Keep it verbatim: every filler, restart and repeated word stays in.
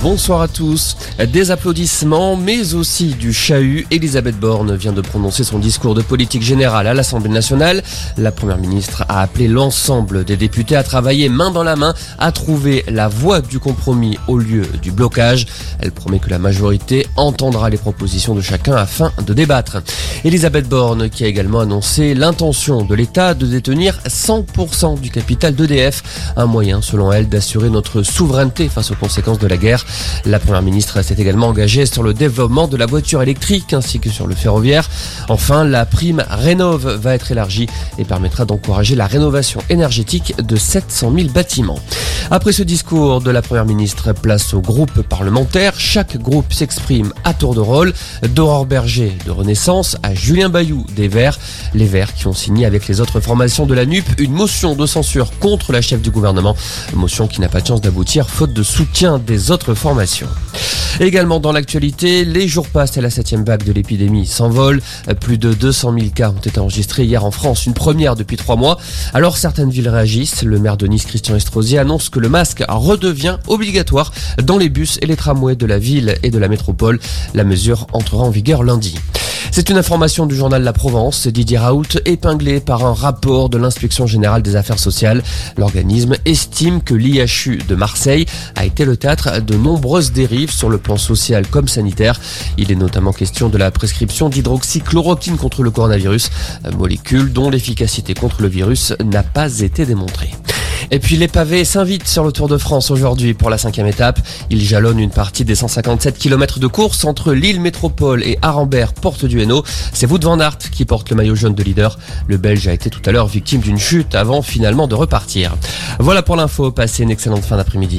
Bonsoir à tous. Des applaudissements, mais aussi du chahut. Elisabeth Borne vient de prononcer son discours de politique générale à l'Assemblée nationale. La Première ministre a appelé l'ensemble des députés à travailler main dans la main, à trouver la voie du compromis au lieu du blocage. Elle promet que la majorité entendra les propositions de chacun afin de débattre. Elisabeth Borne qui a également annoncé l'intention de l'État de détenir cent pour cent du capital d'E D F. Un moyen, selon elle, d'assurer notre souveraineté face aux conséquences de la guerre. La Première ministre s'est également engagée sur le développement de la voiture électrique ainsi que sur le ferroviaire. Enfin, la prime Rénov' va être élargie et permettra d'encourager la rénovation énergétique de sept cent mille bâtiments. Après ce discours de la Première ministre, place au groupe parlementaire. Chaque groupe s'exprime à tour de rôle. D'Aurore Berger de Renaissance à Julien Bayou des Verts. Les Verts qui ont signé avec les autres formations de la Nupes une motion de censure contre la chef du gouvernement. Motion qui n'a pas de chance d'aboutir faute de soutien des autres formation. Également dans l'actualité, les jours passent et la septième vague de l'épidémie s'envole. Plus de deux cent mille cas ont été enregistrés hier en France, une première depuis trois mois. Alors certaines villes réagissent. Le maire de Nice, Christian Estrosi, annonce que le masque redevient obligatoire dans les bus et les tramways de la ville et de la métropole. La mesure entrera en vigueur lundi. C'est une information du journal La Provence. Didier Raoult épinglé par un rapport de l'Inspection Générale des Affaires Sociales. L'organisme estime que l'I H U de Marseille a été le théâtre de nombreuses dérives sur le plan social comme sanitaire. Il est notamment question de la prescription d'hydroxychloroquine contre le coronavirus, molécule dont l'efficacité contre le virus n'a pas été démontrée. Et puis les pavés s'invitent sur le Tour de France aujourd'hui pour la cinquième étape. Ils jalonnent une partie des cent cinquante-sept kilomètres de course entre Lille Métropole et Arambert, porte du Hainaut. C'est Wout van Aert qui porte le maillot jaune de leader. Le Belge a été tout à l'heure victime d'une chute avant finalement de repartir. Voilà pour l'info. Passez une excellente fin d'après-midi.